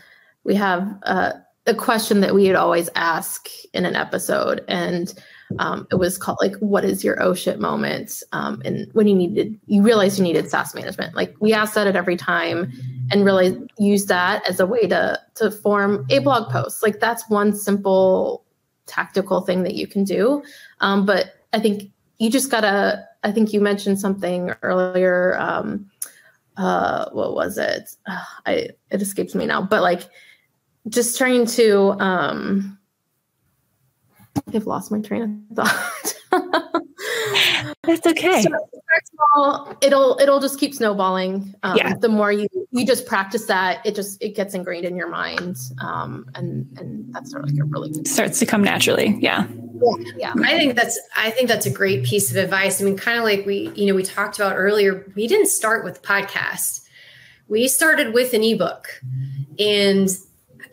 we have uh, a question that we would always ask in an episode. And um, it was called, like, what is your oh shit moment? Um, and when you needed, you realized you needed SaaS management. Like, we asked that at every time and really use that as a way to, to form a blog post. Like, that's one simple tactical thing that you can do. Um, but I think you just gotta, I think you mentioned something earlier. Um, uh, what was it? Uh, I, it escapes me now, but like, just trying to, um, I've lost my train of thought. That's okay. So, first of all, it'll it'll just keep snowballing. Um, yeah. The more you you just practice that, it just it gets ingrained in your mind, um, and and that's sort of like a really good starts to come naturally. Yeah. yeah, yeah. I think that's I think that's a great piece of advice. I mean, kind of like we you know we talked about earlier. We didn't start with podcast. We started with an ebook, and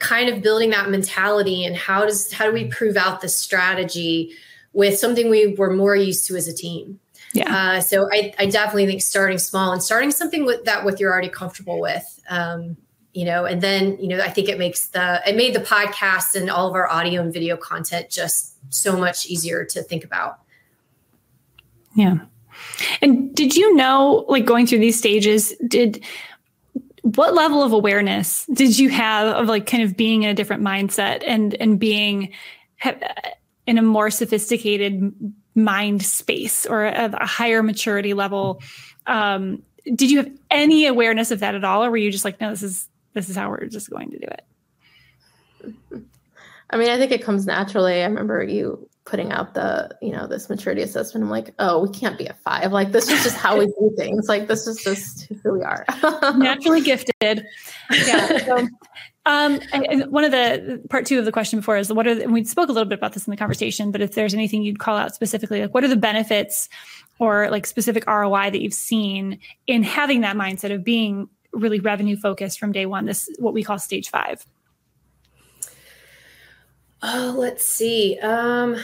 kind of building that mentality and how does how do we prove out the strategy with something we were more used to as a team. Yeah. Uh, so I, I definitely think starting small and starting something with that with you're already comfortable with, um, you know, and then, you know, I think it makes the it made the podcast and all of our audio and video content just so much easier to think about. Yeah. And did you know, like, going through these stages, did what level of awareness did you have of, like, kind of being in a different mindset and, and being in a more sophisticated mind space or a, a higher maturity level? Um, did you have any awareness of that at all? Or were you just like, no, this is, this is how we're just going to do it? I mean, I think it comes naturally. I remember you putting out the, you know, this maturity assessment. I'm like, oh, we can't be a five. Like, this is just how we do things. Like, this is just who we are. Naturally gifted. Yeah. So, um, and, and one of the part two of the question before is what are, the, and we spoke a little bit about this in the conversation, but if there's anything you'd call out specifically, like, what are the benefits or, like, specific R O I that you've seen in having that mindset of being really revenue focused from day one, this, what we call stage five? Oh, let's see. Um,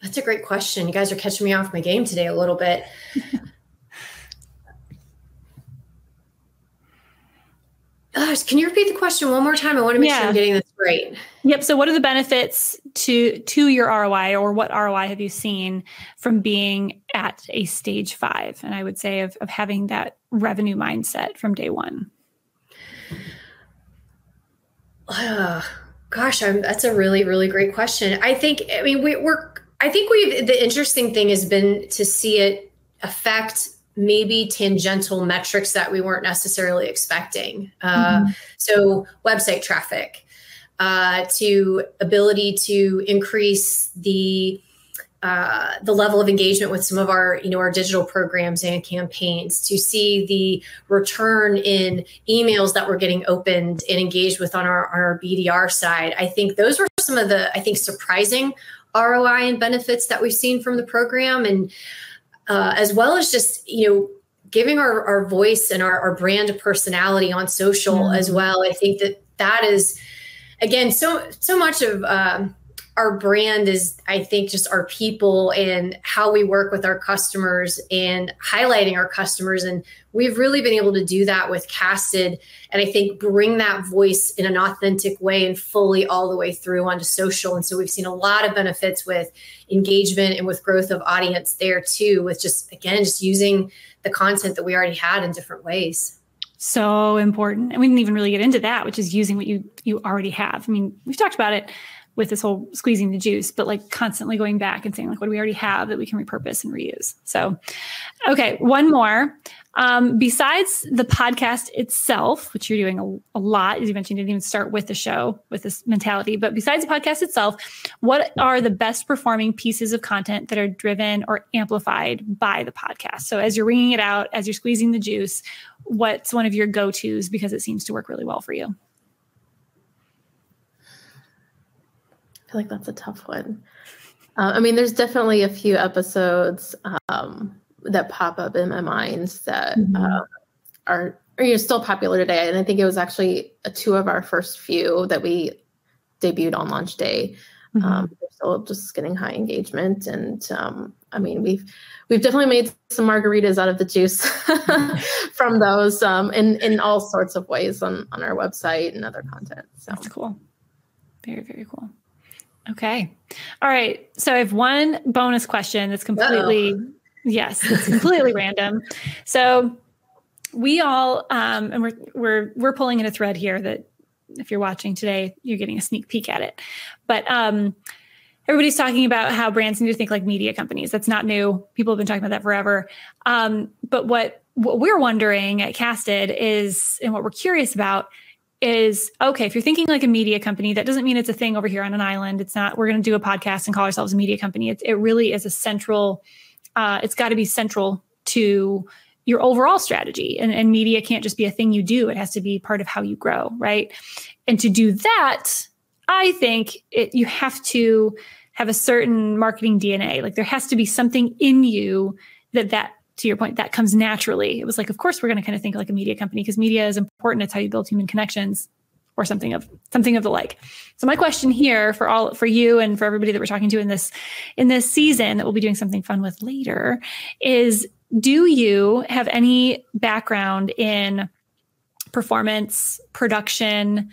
that's a great question. You guys are catching me off my game today a little bit. Gosh, can you repeat the question one more time? I want to make yeah. sure I'm getting this great. Yep. So what are the benefits to to your R O I, or what R O I have you seen from being at a stage five? And I would say of, of having that revenue mindset from day one. Uh, gosh, I'm, that's a really, really great question. I think, I mean, we, we're, I think we the interesting thing has been to see it affect maybe tangential metrics that we weren't necessarily expecting. Uh, mm-hmm. So website traffic, uh, to ability to increase the uh, the level of engagement with some of our, you know, our digital programs and campaigns, to see the return in emails that we're getting opened and engaged with on our, our B D R side. I think those were some of the, I think, surprising R O I and benefits that we've seen from the program. And Uh, as well as just, you know, giving our, our voice and our, our brand personality on social mm-hmm. as well. I think that that is, again, so so much of um, our brand is, I think, just our people and how we work with our customers and highlighting our customers. And we've really been able to do that with Casted, and I think bring that voice in an authentic way and fully all the way through onto social. And so we've seen a lot of benefits with engagement and with growth of audience there too, with just, again, just using the content that we already had in different ways. So important. And we didn't even really get into that, which is using what you you already have. I mean, we've talked about it with this whole squeezing the juice, but like constantly going back and saying, like, what do we already have that we can repurpose and reuse? So, okay, one more. Um, besides the podcast itself, which you're doing a, a lot, as you mentioned, you didn't even start with the show with this mentality, but besides the podcast itself, what are the best performing pieces of content that are driven or amplified by the podcast? So as you're wringing it out, as you're squeezing the juice, what's one of your go-tos because it seems to work really well for you? Like, that's a tough one. Uh, I mean, there's definitely a few episodes um, that pop up in my mind that mm-hmm. uh, are, are you know, still popular today. And I think it was actually a, two of our first few that we debuted on launch day. Mm-hmm. Um, they're still just getting high engagement. And um, I mean, we've we've definitely made some margaritas out of the juice from those um, in, in all sorts of ways on, on our website and other content. So. That's cool. Very, very cool. Okay. All right. So I have one bonus question that's completely, Uh-oh. yes, it's completely random. So we all, um, and we're, we're, we're pulling in a thread here that if you're watching today, you're getting a sneak peek at it, but, um, everybody's talking about how brands need to think like media companies. That's not new. People have been talking about that forever. Um, but what, what we're wondering at Casted is, and what we're curious about is, okay, if you're thinking like a media company, that doesn't mean it's a thing over here on an island. It's not, we're going to do a podcast and call ourselves a media company. It, it really is a central, uh, it's got to be central to your overall strategy. And, and media can't just be a thing you do. It has to be part of how you grow, right? And to do that, I think it, you have to have a certain marketing D N A. Like, there has to be something in you that that to your point, that comes naturally. It was like, of course, we're going to kind of think like a media company because media is important. It's how you build human connections, or something of something of the like. So my question here for all, for you and for everybody that we're talking to in this, in this season that we'll be doing something fun with later, is do you have any background in performance, production,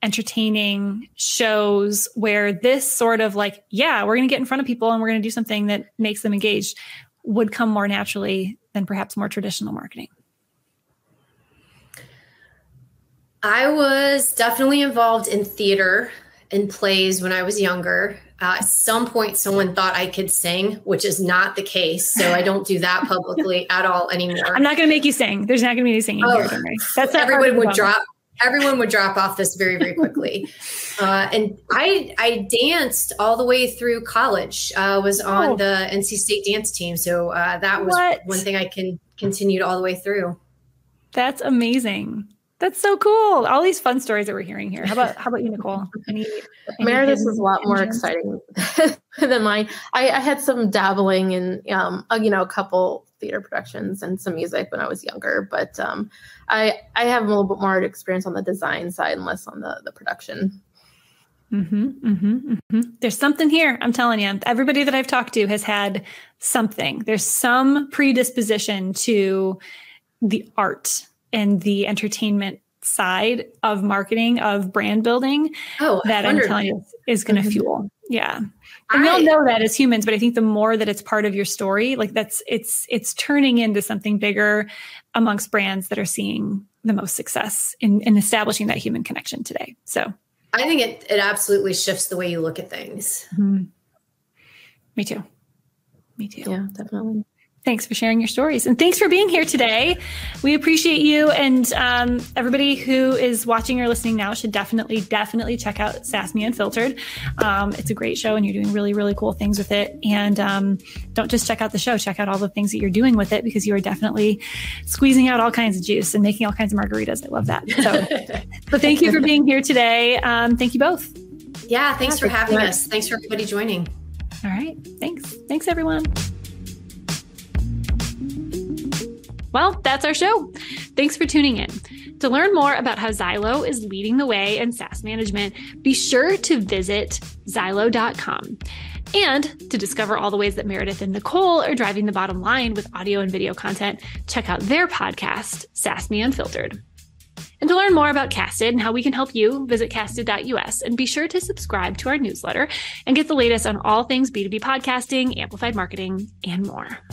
entertaining shows where this sort of like, yeah, we're going to get in front of people and we're going to do something that makes them engaged, would come more naturally than perhaps more traditional marketing? I was definitely involved in theater and plays when I was younger. Uh, at some point, someone thought I could sing, which is not the case. So I don't do that publicly at all anymore. I'm not going to make you sing. There's not going to be any singing. Oh, here, don't worry. That's everyone would drop. Everyone would drop off this very, very quickly. Uh, and I I danced all the way through college. I uh, was on oh. the N C State dance team. So uh, that was what? one thing I can continued all the way through. That's amazing. That's so cool. All these fun stories that we're hearing here. How about how about you, Nicole? Any, any Meredith is a lot more exciting than mine. I, I had some dabbling in, um, you know, a couple theater productions and some music when I was younger, but um, I I have a little bit more experience on the design side and less on the, the production. Mm-hmm, mm-hmm, mm-hmm. There's something here. I'm telling you, everybody that I've talked to has had something. There's some predisposition to the art and the entertainment side of marketing, of brand building, oh, that I'm telling you is going to fuel. Yeah. And we'll know that as humans, but I think the more that it's part of your story, like that's, it's, it's turning into something bigger amongst brands that are seeing the most success in, in establishing that human connection today. So I think it, it absolutely shifts the way you look at things. Mm-hmm. Me too. Me too. Yeah, definitely. Thanks for sharing your stories. And thanks for being here today. We appreciate you. And um, everybody who is watching or listening now should definitely, definitely check out SaaSMe Unfiltered. Um, it's a great show and you're doing really, really cool things with it. And um, don't just check out the show, check out all the things that you're doing with it, because you are definitely squeezing out all kinds of juice and making all kinds of margaritas. I love that. So, but thank you for being here today. Um, thank you both. Yeah. Thanks for having us. Thanks for everybody joining. All right. Thanks. Thanks, everyone. Well, that's our show. Thanks for tuning in. To learn more about how Zylo is leading the way in SaaS management, be sure to visit zylo dot com. And to discover all the ways that Meredith and Nicole are driving the bottom line with audio and video content, check out their podcast, SaaSMe Unfiltered. And to learn more about Casted and how we can help you, visit casted dot U S and be sure to subscribe to our newsletter and get the latest on all things B two B podcasting, amplified marketing, and more.